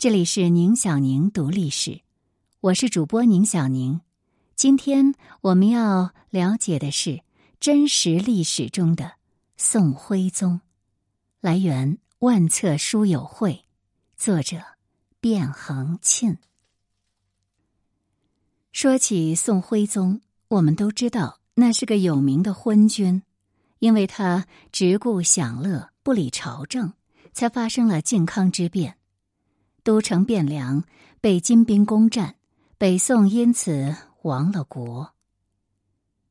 这里是宁小宁读历史，我是主播宁小宁。今天我们要了解的是真实历史中的宋徽宗。来源万册书友会，作者卞恒沁。说起宋徽宗，我们都知道那是个有名的昏君，因为他只顾享乐，不理朝政，才发生了靖康之变。都城汴梁被金兵攻占，北宋因此亡了国。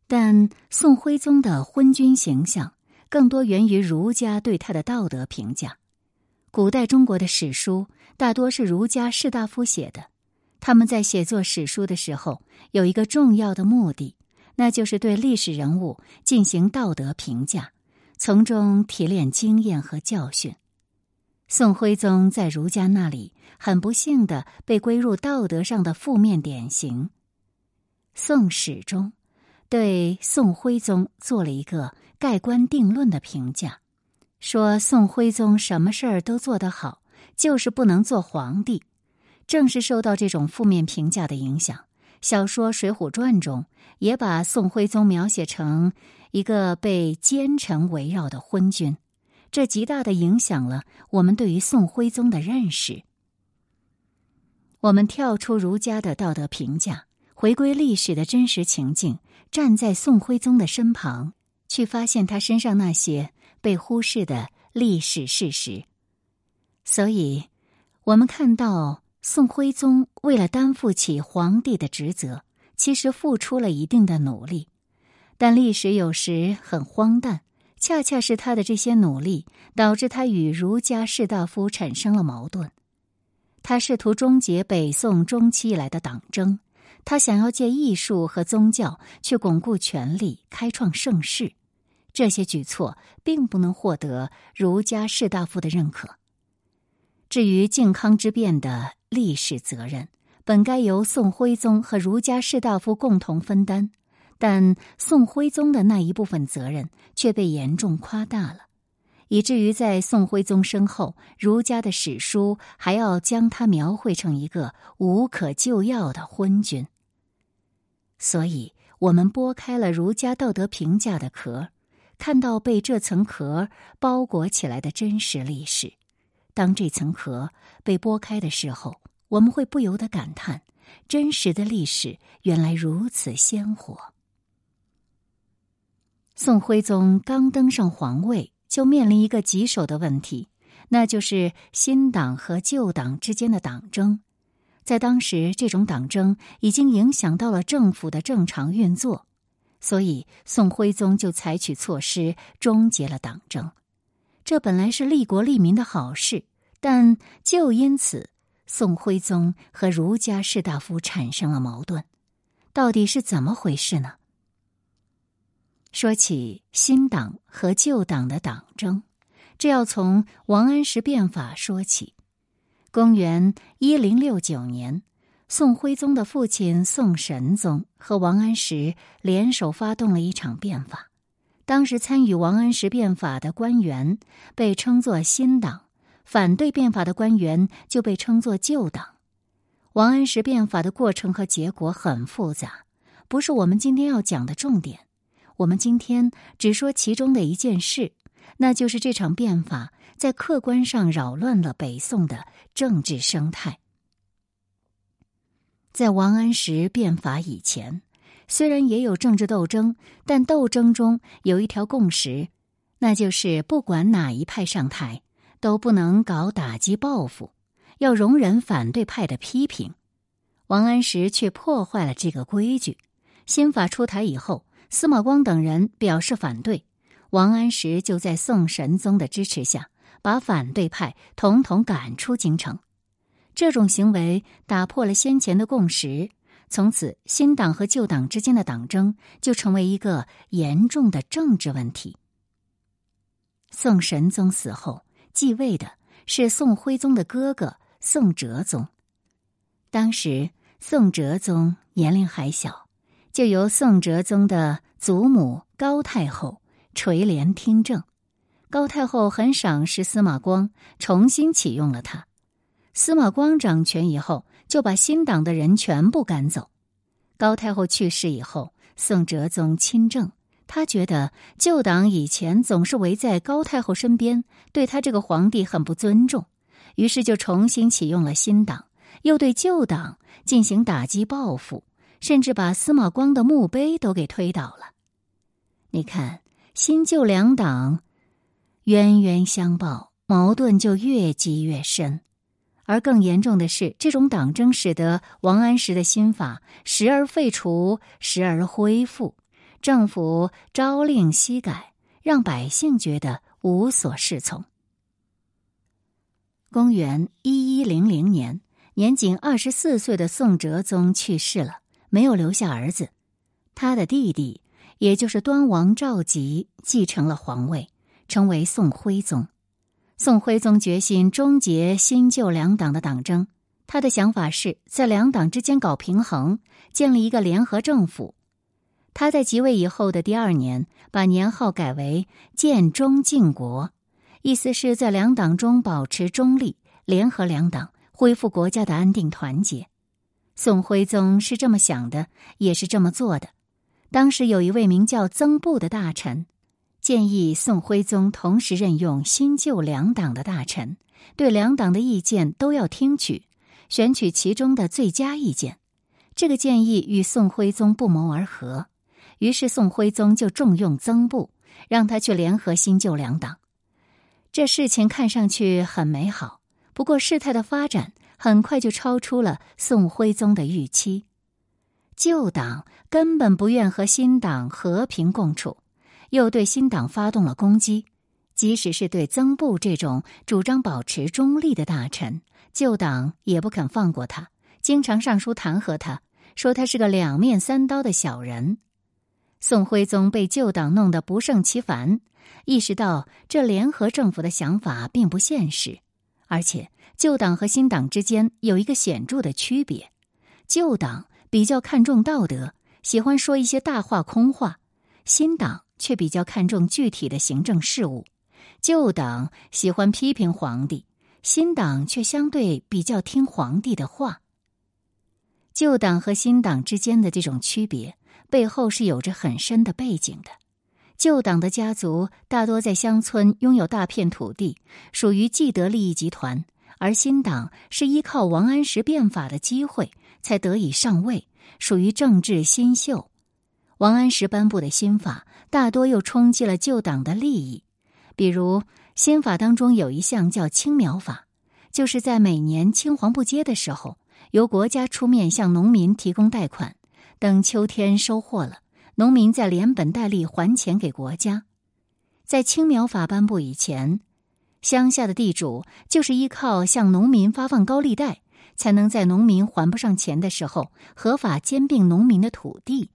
但宋徽宗的昏君形象更多源于儒家对他的道德评价。古代中国的史书大多是儒家士大夫写的，他们在写作史书的时候有一个重要的目的，那就是对历史人物进行道德评价，从中提炼经验和教训。宋徽宗在儒家那里很不幸地被归入道德上的负面典型，《宋史》中对宋徽宗做了一个盖棺定论的评价，说宋徽宗什么事儿都做得好，就是不能做皇帝。正是受到这种负面评价的影响，小说《水浒传》中也把宋徽宗描写成一个被奸臣围绕的昏君。这极大地影响了我们对于宋徽宗的认识。我们跳出儒家的道德评价，回归历史的真实情境，站在宋徽宗的身旁，去发现他身上那些被忽视的历史事实。所以，我们看到宋徽宗为了担负起皇帝的职责，其实付出了一定的努力。但历史有时很荒诞，恰恰是他的这些努力导致他与儒家士大夫产生了矛盾。他试图终结北宋中期以来的党争，他想要借艺术和宗教去巩固权力，开创盛世。这些举措并不能获得儒家士大夫的认可。至于靖康之变的历史责任，本该由宋徽宗和儒家士大夫共同分担，但宋徽宗的那一部分责任却被严重夸大了，以至于在宋徽宗身后，儒家的史书还要将他描绘成一个无可救药的昏君。所以，我们剥开了儒家道德评价的壳，看到被这层壳包裹起来的真实历史。当这层壳被剥开的时候，我们会不由得感叹，真实的历史原来如此鲜活。宋徽宗刚登上皇位，就面临一个棘手的问题，那就是新党和旧党之间的党争。在当时，这种党争已经影响到了政府的正常运作，所以宋徽宗就采取措施终结了党争。这本来是利国利民的好事，但就因此，宋徽宗和儒家士大夫产生了矛盾。到底是怎么回事呢？说起新党和旧党的党争，这要从王安石变法说起。公元1069年，宋徽宗的父亲宋神宗和王安石联手发动了一场变法。当时参与王安石变法的官员被称作新党，反对变法的官员就被称作旧党。王安石变法的过程和结果很复杂，不是我们今天要讲的重点。我们今天只说其中的一件事，那就是这场变法在客观上扰乱了北宋的政治生态。在王安石变法以前，虽然也有政治斗争，但斗争中有一条共识，那就是不管哪一派上台，都不能搞打击报复，要容忍反对派的批评。王安石却破坏了这个规矩。新法出台以后，司马光等人表示反对，王安石就在宋神宗的支持下，把反对派统统赶出京城。这种行为打破了先前的共识，从此新党和旧党之间的党争就成为一个严重的政治问题。宋神宗死后，继位的是宋徽宗的哥哥宋哲宗。当时宋哲宗年龄还小，就由宋哲宗的祖母高太后垂帘听政。高太后很赏识司马光，重新启用了他。司马光掌权以后，就把新党的人全部赶走。高太后去世以后，宋哲宗亲政，他觉得旧党以前总是围在高太后身边，对他这个皇帝很不尊重，于是就重新启用了新党，又对旧党进行打击报复，甚至把司马光的墓碑都给推倒了。你看，新旧两党冤冤相报，矛盾就越积越深。而更严重的是，这种党争使得王安石的新法时而废除，时而恢复，政府朝令夕改，让百姓觉得无所适从。公元1100年，年仅24岁的宋哲宗去世了，没有留下儿子。他的弟弟，也就是端王赵佶，继承了皇位，成为宋徽宗。宋徽宗决心终结新旧两党的党争，他的想法是在两党之间搞平衡，建立一个联合政府。他在即位以后的第2年，把年号改为建中靖国，意思是在两党中保持中立，联合两党，恢复国家的安定团结。宋徽宗是这么想的，也是这么做的。当时有一位名叫曾布的大臣，建议宋徽宗同时任用新旧两党的大臣，对两党的意见都要听取，选取其中的最佳意见。这个建议与宋徽宗不谋而合，于是宋徽宗就重用曾布，让他去联合新旧两党。这事情看上去很美好，不过事态的发展很快就超出了宋徽宗的预期。旧党根本不愿和新党和平共处，又对新党发动了攻击。即使是对曾布这种主张保持中立的大臣，旧党也不肯放过他，经常上书弹劾他，说他是个两面三刀的小人。宋徽宗被旧党弄得不胜其烦，意识到这联合政府的想法并不现实，而且旧党和新党之间有一个显著的区别。旧党比较看重道德，喜欢说一些大话空话，新党却比较看重具体的行政事务。旧党喜欢批评皇帝，新党却相对比较听皇帝的话。旧党和新党之间的这种区别，背后是有着很深的背景的。旧党的家族大多在乡村拥有大片土地，属于既得利益集团，而新党是依靠王安石变法的机会才得以上位，属于政治新秀。王安石颁布的新法大多又冲击了旧党的利益，比如新法当中有一项叫青苗法，就是在每年青黄不接的时候，由国家出面向农民提供贷款，等秋天收获了，农民再连本带利还钱给国家。在青苗法颁布以前，乡下的地主就是依靠向农民发放高利贷，才能在农民还不上钱的时候合法兼并农民的土地。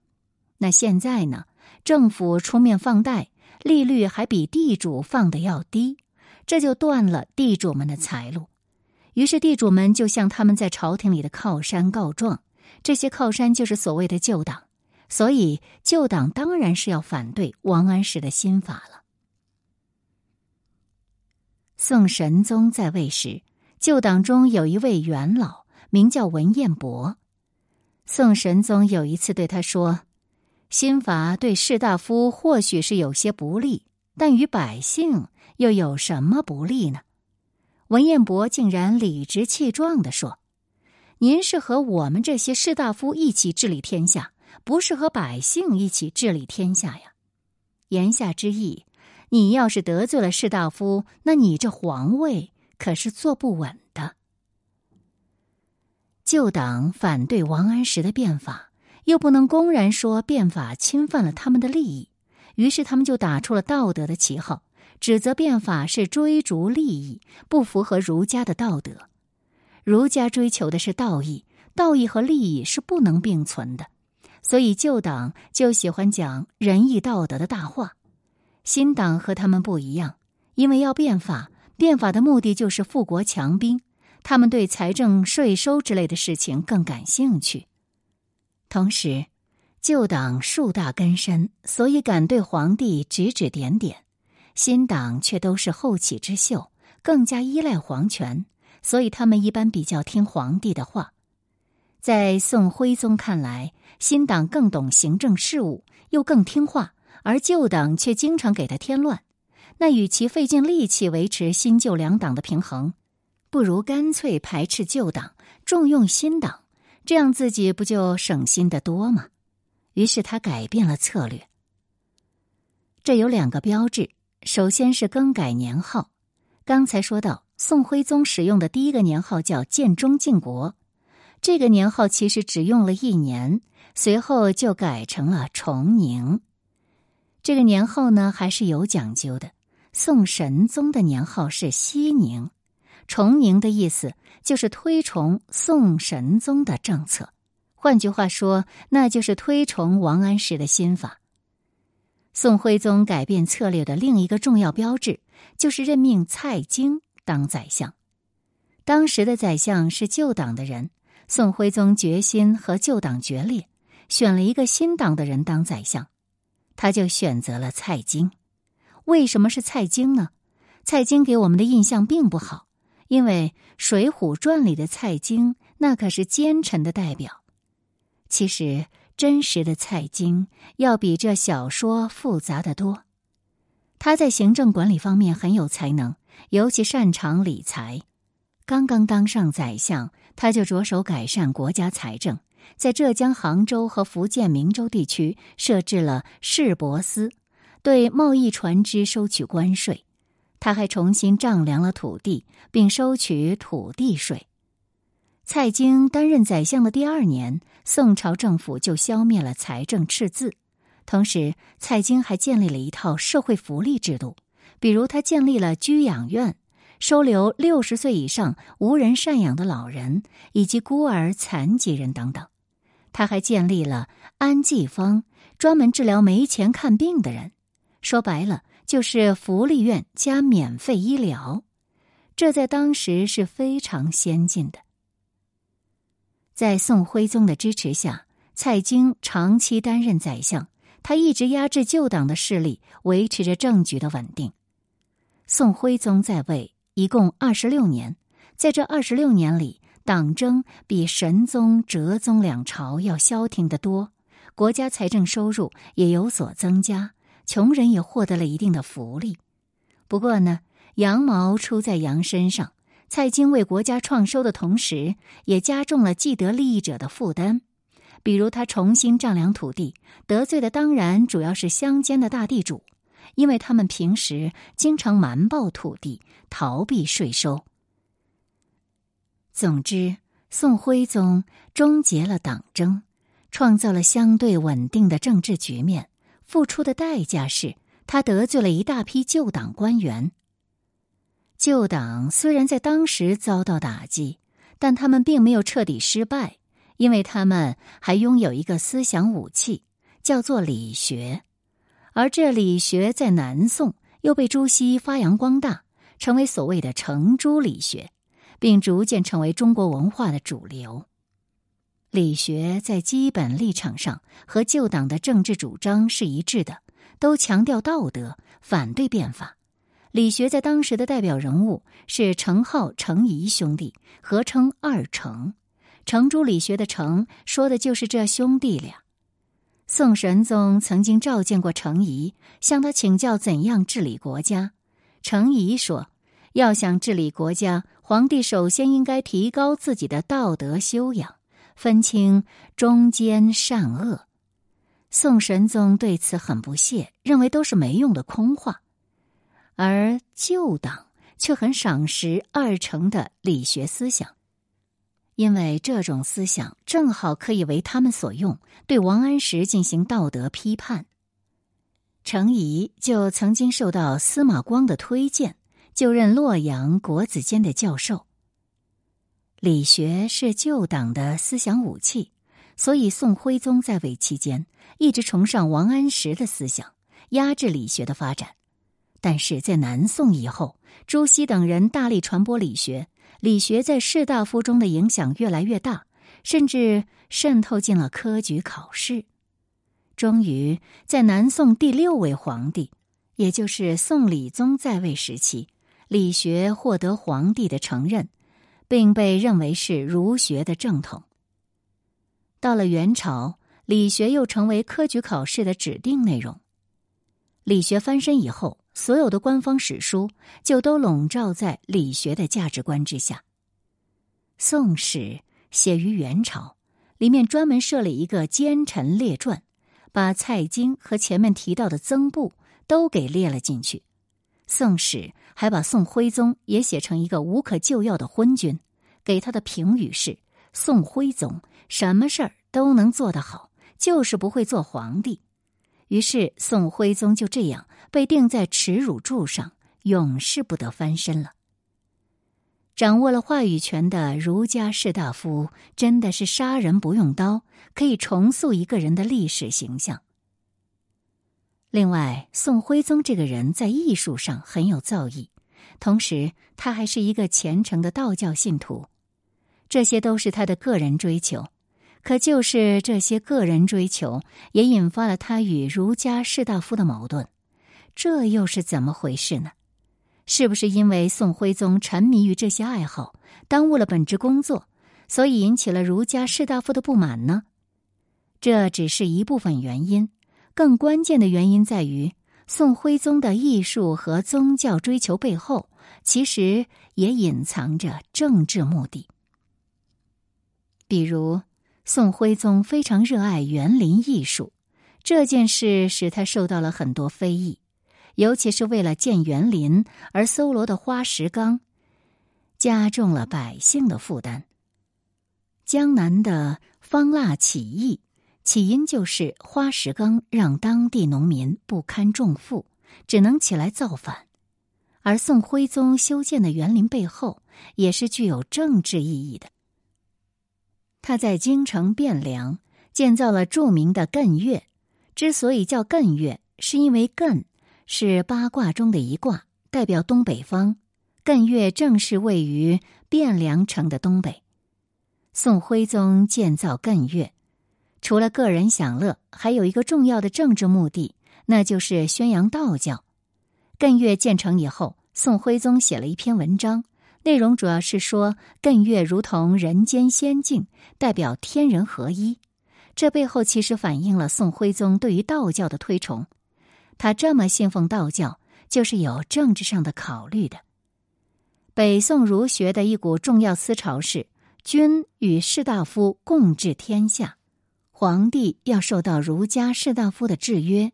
那现在呢，政府出面放贷，利率还比地主放得要低，这就断了地主们的财路。于是地主们就向他们在朝廷里的靠山告状，这些靠山就是所谓的旧党。所以旧党当然是要反对王安石的新法了。宋神宗在位时，旧党中有一位元老，名叫文彦博。宋神宗有一次对他说，新法对士大夫或许是有些不利，但与百姓又有什么不利呢？文彦博竟然理直气壮地说，您是和我们这些士大夫一起治理天下，不是和百姓一起治理天下呀。言下之意，你要是得罪了士大夫，那你这皇位可是坐不稳的。旧党反对王安石的变法，又不能公然说变法侵犯了他们的利益，于是他们就打出了道德的旗号，指责变法是追逐利益，不符合儒家的道德。儒家追求的是道义，道义和利益是不能并存的，所以旧党就喜欢讲仁义道德的大话。新党和他们不一样，因为要变法，变法的目的就是富国强兵，他们对财政税收之类的事情更感兴趣。同时旧党树大根深，所以敢对皇帝指指点点，新党却都是后起之秀，更加依赖皇权，所以他们一般比较听皇帝的话。在宋徽宗看来，新党更懂行政事务，又更听话，而旧党却经常给他添乱。那与其费尽力气维持新旧两党的平衡，不如干脆排斥旧党，重用新党，这样自己不就省心得多吗？于是他改变了策略。这有两个标志，首先是更改年号。刚才说到，宋徽宗使用的第一个年号叫建中靖国，这个年号其实只用了一年，随后就改成了崇宁。这个年号呢，还是有讲究的。宋神宗的年号是熙宁，崇宁的意思就是推崇宋神宗的政策，换句话说，那就是推崇王安石的新法。宋徽宗改变策略的另一个重要标志，就是任命蔡京当宰相。当时的宰相是旧党的人，宋徽宗决心和旧党决裂，选了一个新党的人当宰相，他就选择了蔡京。为什么是蔡京呢？蔡京给我们的印象并不好，因为《水浒传》里的蔡京那可是奸臣的代表。其实真实的蔡京要比这小说复杂得多。他在行政管理方面很有才能，尤其擅长理财。刚刚当上宰相，他就着手改善国家财政，在浙江杭州和福建明州地区设置了市舶司，对贸易船只收取关税。他还重新丈量了土地，并收取土地税。蔡京担任宰相的第二年，宋朝政府就消灭了财政赤字。同时，蔡京还建立了一套社会福利制度，比如他建立了居养院，收留60岁以上无人赡养的老人以及孤儿残疾人等等。他还建立了安济坊，专门治疗没钱看病的人。说白了，就是福利院加免费医疗，这在当时是非常先进的。在宋徽宗的支持下，蔡京长期担任宰相，他一直压制旧党的势力，维持着政局的稳定。宋徽宗在位一共26年，在这26年里，党争比神宗、哲宗两朝要消停得多，国家财政收入也有所增加，穷人也获得了一定的福利。不过呢，羊毛出在羊身上，蔡京为国家创收的同时，也加重了既得利益者的负担。比如他重新丈量土地，得罪的当然主要是乡间的大地主，因为他们平时经常瞒报土地，逃避税收。总之，宋徽宗终结了党争，创造了相对稳定的政治局面。付出的代价是他得罪了一大批旧党官员。旧党虽然在当时遭到打击，但他们并没有彻底失败，因为他们还拥有一个思想武器，叫做理学。而这理学在南宋又被朱熹发扬光大，成为所谓的程朱理学，并逐渐成为中国文化的主流。理学在基本立场上和旧党的政治主张是一致的，都强调道德，反对变法。理学在当时的代表人物是程颢、程颐兄弟，合称二程。程朱理学的程说的就是这兄弟俩。宋神宗曾经召见过程颐，向他请教怎样治理国家。程颐说，要想治理国家，皇帝首先应该提高自己的道德修养，分清忠奸善恶。宋神宗对此很不屑，认为都是没用的空话。而旧党却很赏识二程的理学思想，因为这种思想正好可以为他们所用，对王安石进行道德批判。程颐就曾经受到司马光的推荐，就任洛阳国子监的教授。理学是旧党的思想武器，所以宋徽宗在位期间一直崇尚王安石的思想，压制理学的发展。但是在南宋以后，朱熹等人大力传播理学，理学在士大夫中的影响越来越大，甚至渗透进了科举考试。终于，在南宋第6位皇帝，也就是宋理宗在位时期，理学获得皇帝的承认，并被认为是儒学的正统。到了元朝，理学又成为科举考试的指定内容。理学翻身以后，所有的官方史书就都笼罩在理学的价值观之下。《宋史》写于元朝，里面专门设了一个奸臣列传，把蔡京和前面提到的曾布都给列了进去。《宋史》还把宋徽宗也写成一个无可救药的昏君，给他的评语是宋徽宗什么事儿都能做得好，就是不会做皇帝。于是宋徽宗就这样被钉在耻辱柱上，永世不得翻身了。掌握了话语权的儒家士大夫真的是杀人不用刀，可以重塑一个人的历史形象。另外，宋徽宗这个人在艺术上很有造诣，同时他还是一个虔诚的道教信徒。这些都是他的个人追求，可就是这些个人追求也引发了他与儒家士大夫的矛盾。这又是怎么回事呢？是不是因为宋徽宗沉迷于这些爱好，耽误了本职工作，所以引起了儒家士大夫的不满呢？这只是一部分原因，更关键的原因在于宋徽宗的艺术和宗教追求背后其实也隐藏着政治目的。比如，宋徽宗非常热爱园林艺术，这件事使他受到了很多非议，尤其是为了建园林而搜罗的花石纲，加重了百姓的负担。江南的方腊起义，起因就是花石纲让当地农民不堪重负，只能起来造反。而宋徽宗修建的园林背后也是具有政治意义的。他在京城汴梁建造了著名的艮岳，之所以叫艮岳，是因为艮是八卦中的一卦，代表东北方，艮岳正是位于汴梁城的东北。宋徽宗建造艮岳，除了个人享乐，还有一个重要的政治目的，那就是宣扬道教。艮岳建成以后，宋徽宗写了一篇文章，内容主要是说艮岳如同人间仙境，代表天人合一。这背后其实反映了宋徽宗对于道教的推崇，他这么信奉道教就是有政治上的考虑的。北宋儒学的一股重要思潮是君与士大夫共治天下，皇帝要受到儒家士大夫的制约。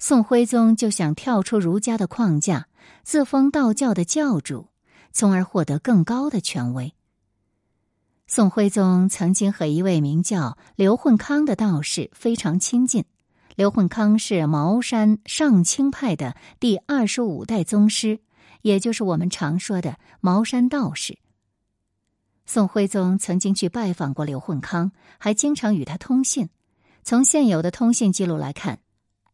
宋徽宗就想跳出儒家的框架，自封道教的教主，从而获得更高的权威。宋徽宗曾经和一位名叫刘混康的道士非常亲近。刘混康是茅山上清派的第25代宗师，也就是我们常说的茅山道士。宋徽宗曾经去拜访过刘混康，还经常与他通信。从现有的通信记录来看，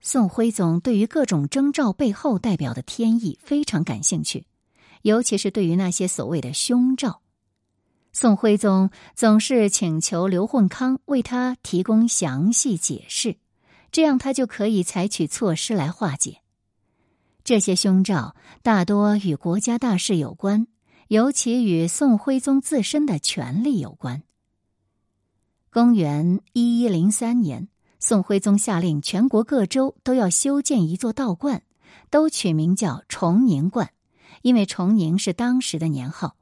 宋徽宗对于各种征兆背后代表的天意非常感兴趣，尤其是对于那些所谓的凶兆，宋徽宗总是请求刘混康为他提供详细解释，这样他就可以采取措施来化解。这些凶兆大多与国家大事有关，尤其与宋徽宗自身的权力有关。公元1103年，宋徽宗下令全国各州都要修建一座道观，都取名叫崇宁观。因为崇宁是当时的年号，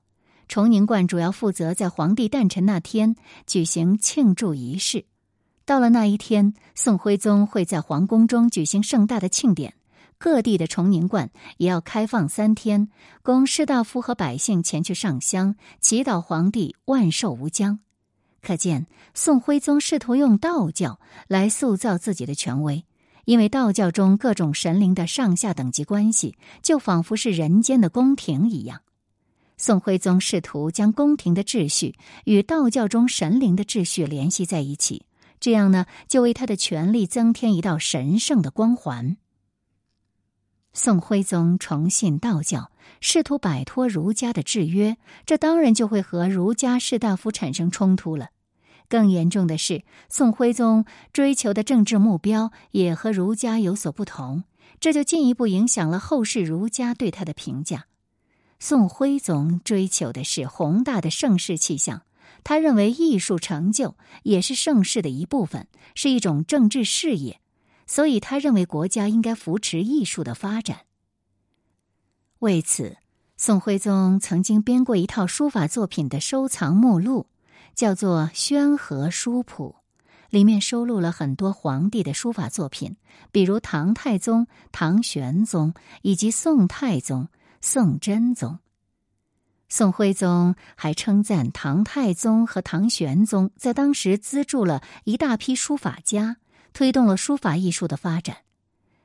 崇宁观主要负责在皇帝诞辰那天举行庆祝仪式。到了那一天，宋徽宗会在皇宫中举行盛大的庆典，各地的崇宁观也要开放3天，供士大夫和百姓前去上香，祈祷皇帝万寿无疆。可见，宋徽宗试图用道教来塑造自己的权威。因为道教中各种神灵的上下等级关系就仿佛是人间的宫廷一样，宋徽宗试图将宫廷的秩序与道教中神灵的秩序联系在一起，这样呢，就为他的权力增添一道神圣的光环。宋徽宗崇信道教，试图摆脱儒家的制约，这当然就会和儒家士大夫产生冲突了。更严重的是，宋徽宗追求的政治目标也和儒家有所不同，这就进一步影响了后世儒家对他的评价。宋徽宗追求的是宏大的盛世气象，他认为艺术成就也是盛世的一部分，是一种政治事业，所以他认为国家应该扶持艺术的发展。为此，宋徽宗曾经编过一套书法作品的收藏目录，叫做《宣和书谱》，里面收录了很多皇帝的书法作品，比如唐太宗、唐玄宗以及宋太宗、宋真宗。宋徽宗还称赞唐太宗和唐玄宗在当时资助了一大批书法家，推动了书法艺术的发展。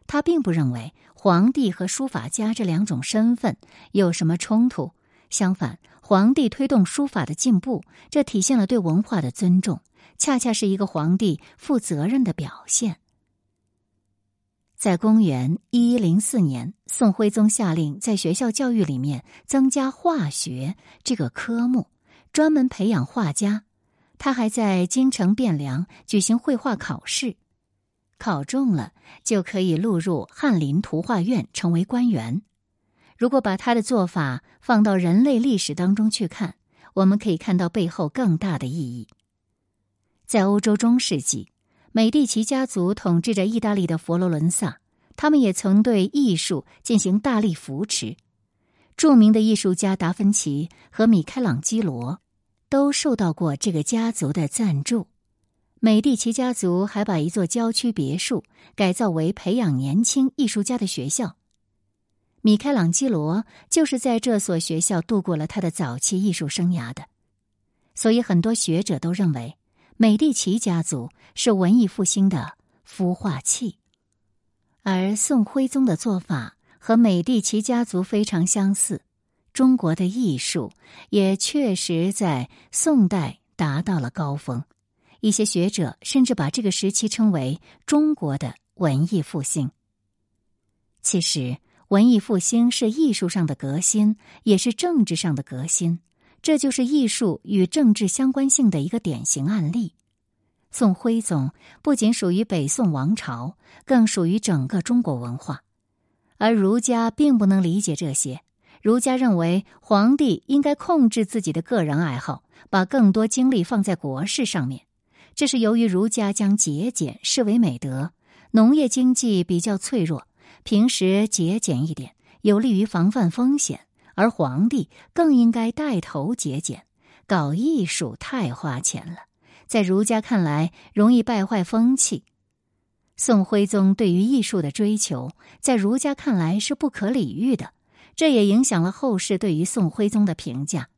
他并不认为皇帝和书法家这两种身份有什么冲突，相反，皇帝推动书法的进步，这体现了对文化的尊重，恰恰是一个皇帝负责任的表现。在公元1104年，宋徽宗下令在学校教育里面增加画学这个科目，专门培养画家。他还在京城汴梁举行绘画考试，考中了就可以录入翰林图画院成为官员。如果把他的做法放到人类历史当中去看，我们可以看到背后更大的意义。在欧洲中世纪，美第奇家族统治着意大利的佛罗伦萨，他们也曾对艺术进行大力扶持。著名的艺术家达芬奇和米开朗基罗都受到过这个家族的赞助。美第奇家族还把一座郊区别墅改造为培养年轻艺术家的学校。米开朗基罗就是在这所学校度过了他的早期艺术生涯的。所以很多学者都认为，美第奇家族是文艺复兴的孵化器。而宋徽宗的做法和美第奇家族非常相似，中国的艺术也确实在宋代达到了高峰。一些学者甚至把这个时期称为中国的文艺复兴。其实，文艺复兴是艺术上的革新，也是政治上的革新。这就是艺术与政治相关性的一个典型案例。宋徽宗不仅属于北宋王朝，更属于整个中国文化。而儒家并不能理解这些，儒家认为皇帝应该控制自己的个人爱好，把更多精力放在国事上面。这是由于儒家将节俭视为美德，农业经济比较脆弱，平时节俭一点，有利于防范风险。而皇帝更应该带头节俭，搞艺术太花钱了，在儒家看来容易败坏风气。宋徽宗对于艺术的追求，在儒家看来是不可理喻的，这也影响了后世对于宋徽宗的评价。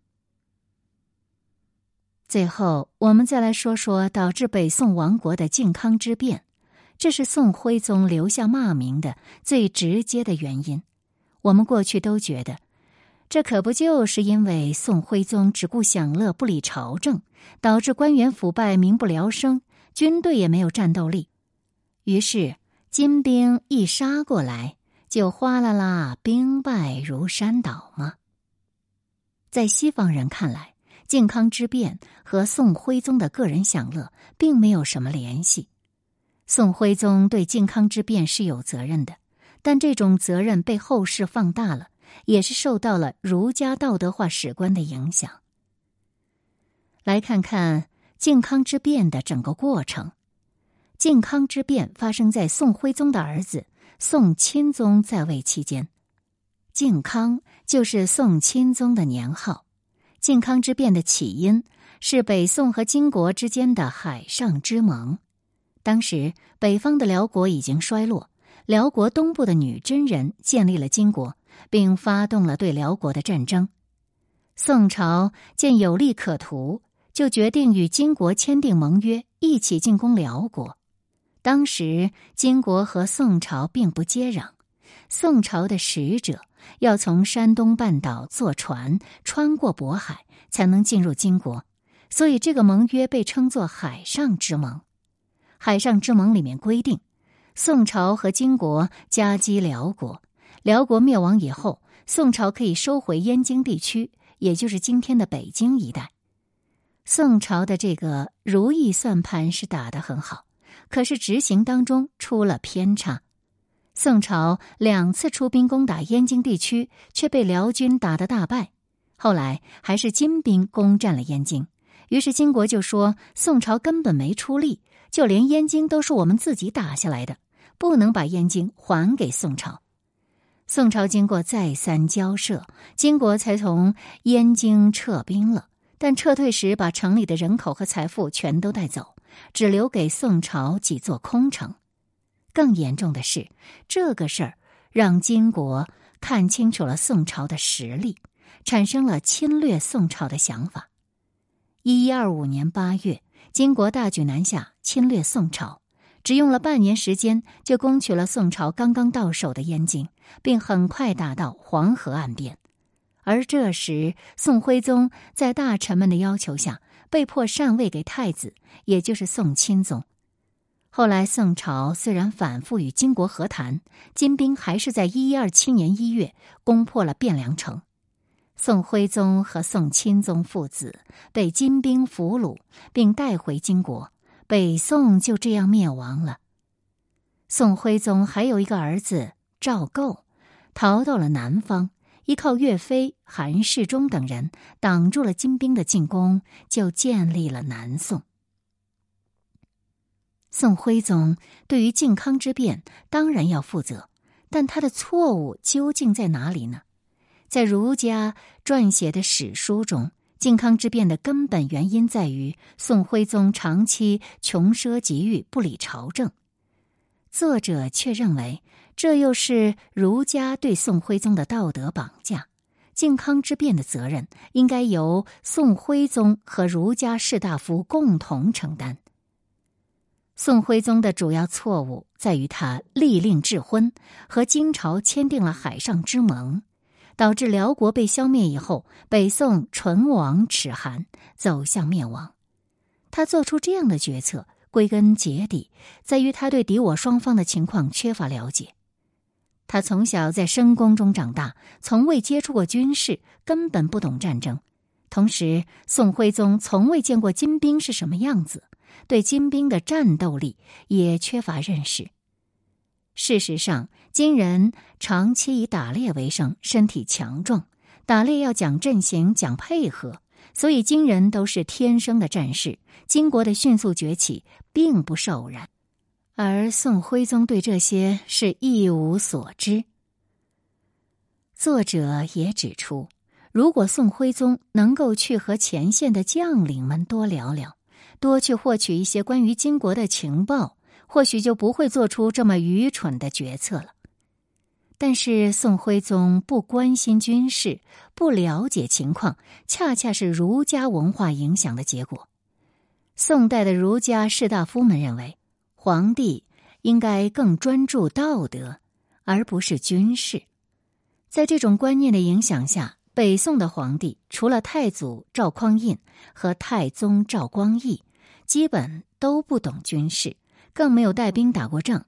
最后，我们再来说说导致北宋王国的靖康之变，这是宋徽宗留下骂名的最直接的原因。我们过去都觉得这可不就是因为宋徽宗只顾享乐不理朝政，导致官员腐败民不聊生，军队也没有战斗力。于是金兵一杀过来，就哗啦啦兵败如山倒吗？在西方人看来，靖康之变和宋徽宗的个人享乐并没有什么联系。宋徽宗对靖康之变是有责任的，但这种责任被后世放大了，也是受到了儒家道德化史观的影响。来看看靖康之变的整个过程。靖康之变发生在宋徽宗的儿子宋钦宗在位期间，靖康就是宋钦宗的年号。靖康之变的起因是北宋和金国之间的海上之盟。当时北方的辽国已经衰落，辽国东部的女真人建立了金国，并发动了对辽国的战争。宋朝见有利可图，就决定与金国签订盟约，一起进攻辽国。当时金国和宋朝并不接壤，宋朝的使者要从山东半岛坐船穿过渤海才能进入金国，所以这个盟约被称作海上之盟。海上之盟里面规定，宋朝和金国夹击辽国，辽国灭亡以后，宋朝可以收回燕京地区，也就是今天的北京一带。宋朝的这个如意算盘是打得很好，可是执行当中出了偏差。宋朝两次出兵攻打燕京地区，却被辽军打得大败。后来还是金兵攻占了燕京，于是金国就说宋朝根本没出力，就连燕京都是我们自己打下来的，不能把燕京还给宋朝。宋朝经过再三交涉，金国才从燕京撤兵了，但撤退时把城里的人口和财富全都带走，只留给宋朝几座空城。更严重的是，这个事儿让金国看清楚了宋朝的实力，产生了侵略宋朝的想法。1125年8月，金国大举南下侵略宋朝。只用了半年时间就攻取了宋朝刚刚到手的燕京，并很快打到黄河岸边。而这时宋徽宗在大臣们的要求下被迫禅位给太子，也就是宋钦宗。后来宋朝虽然反复与金国和谈，金兵还是在1127年1月攻破了汴梁城。宋徽宗和宋钦宗父子被金兵俘虏并带回金国，北宋就这样灭亡了。宋徽宗还有一个儿子赵构，逃到了南方，依靠岳飞、韩世忠等人挡住了金兵的进攻，就建立了南宋。宋徽宗对于靖康之变当然要负责，但他的错误究竟在哪里呢？在儒家撰写的史书中，靖康之变的根本原因在于宋徽宗长期穷奢极欲，不理朝政。作者却认为这又是儒家对宋徽宗的道德绑架，靖康之变的责任应该由宋徽宗和儒家士大夫共同承担。宋徽宗的主要错误在于他立令智昏，和金朝签订了海上之盟，导致辽国被消灭以后，北宋唇亡齿寒，走向灭亡。他做出这样的决策，归根结底在于他对敌我双方的情况缺乏了解。他从小在深宫中长大，从未接触过军事，根本不懂战争。同时，宋徽宗从未见过金兵是什么样子，对金兵的战斗力也缺乏认识。事实上，金人长期以打猎为生，身体强壮，打猎要讲阵型，讲配合，所以金人都是天生的战士，金国的迅速崛起并不是偶然。而宋徽宗对这些是一无所知。作者也指出，如果宋徽宗能够去和前线的将领们多聊聊，多去获取一些关于金国的情报，或许就不会做出这么愚蠢的决策了。但是宋徽宗不关心军事，不了解情况，恰恰是儒家文化影响的结果。宋代的儒家士大夫们认为，皇帝应该更专注道德，而不是军事。在这种观念的影响下，北宋的皇帝除了太祖赵匡胤和太宗赵光义，基本都不懂军事，更没有带兵打过仗，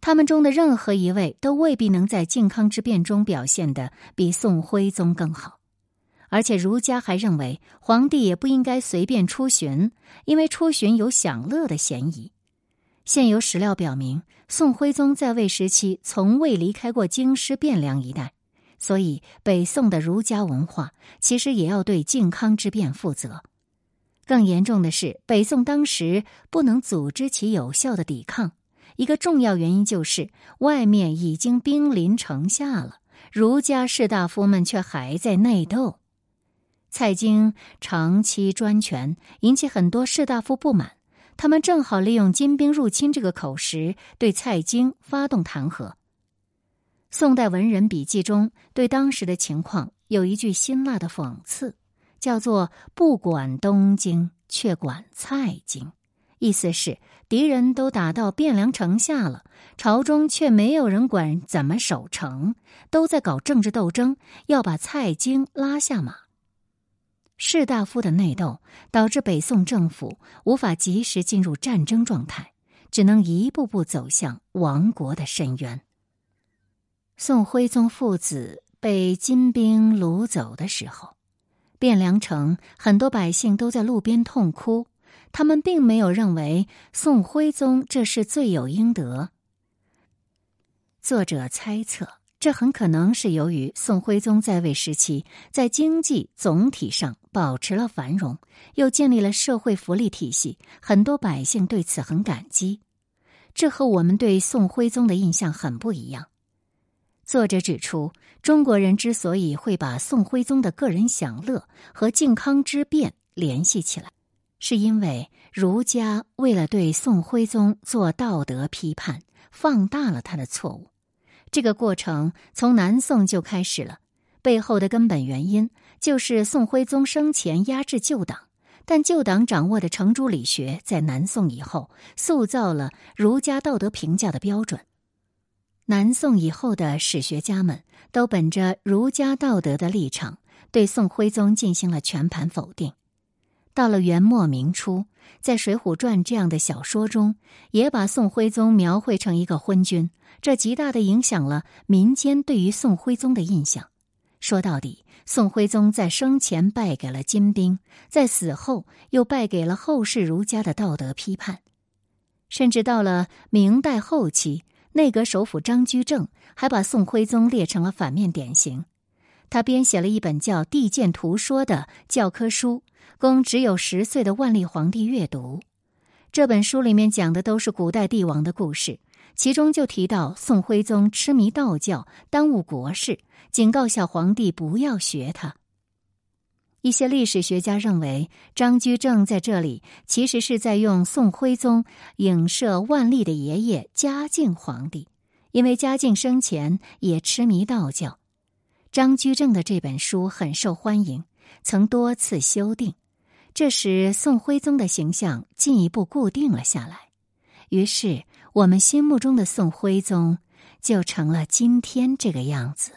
他们中的任何一位都未必能在靖康之变中表现得比宋徽宗更好。而且儒家还认为，皇帝也不应该随便出巡，因为出巡有享乐的嫌疑。现有史料表明，宋徽宗在位时期从未离开过京师汴梁一带，所以北宋的儒家文化其实也要对靖康之变负责。更严重的是，北宋当时不能组织起有效的抵抗，一个重要原因就是外面已经兵临城下了，儒家士大夫们却还在内斗。蔡京长期专权，引起很多士大夫不满，他们正好利用金兵入侵这个口实，对蔡京发动弹劾。宋代文人笔记中对当时的情况有一句辛辣的讽刺，叫做不管东京却管蔡京，意思是敌人都打到汴梁城下了，朝中却没有人管怎么守城，都在搞政治斗争，要把蔡京拉下马。士大夫的内斗导致北宋政府无法及时进入战争状态，只能一步步走向亡国的深渊。宋徽宗父子被金兵掳走的时候，汴梁城很多百姓都在路边痛哭，他们并没有认为宋徽宗这是罪有应得。作者猜测，这很可能是由于宋徽宗在位时期，在经济总体上保持了繁荣，又建立了社会福利体系，很多百姓对此很感激。这和我们对宋徽宗的印象很不一样。作者指出，中国人之所以会把宋徽宗的个人享乐和靖康之变联系起来，是因为儒家为了对宋徽宗做道德批判，放大了他的错误。这个过程从南宋就开始了，背后的根本原因就是宋徽宗生前压制旧党，但旧党掌握的程朱理学在南宋以后塑造了儒家道德评价的标准。南宋以后的史学家们都本着儒家道德的立场，对宋徽宗进行了全盘否定。到了元末明初，在《水浒传》这样的小说中，也把宋徽宗描绘成一个昏君，这极大地影响了民间对于宋徽宗的印象。说到底，宋徽宗在生前败给了金兵，在死后又败给了后世儒家的道德批判。甚至到了明代后期，内阁首辅张居正还把宋徽宗列成了反面典型。他编写了一本叫《地鉴图说》的教科书，供只有10岁的万历皇帝阅读。这本书里面讲的都是古代帝王的故事，其中就提到宋徽宗痴迷道教，耽误国事，警告小皇帝不要学他。一些历史学家认为，张居正在这里其实是在用宋徽宗影射万历的爷爷嘉靖皇帝，因为嘉靖生前也痴迷道教。张居正的这本书很受欢迎，曾多次修订，这使宋徽宗的形象进一步固定了下来。于是，我们心目中的宋徽宗就成了今天这个样子。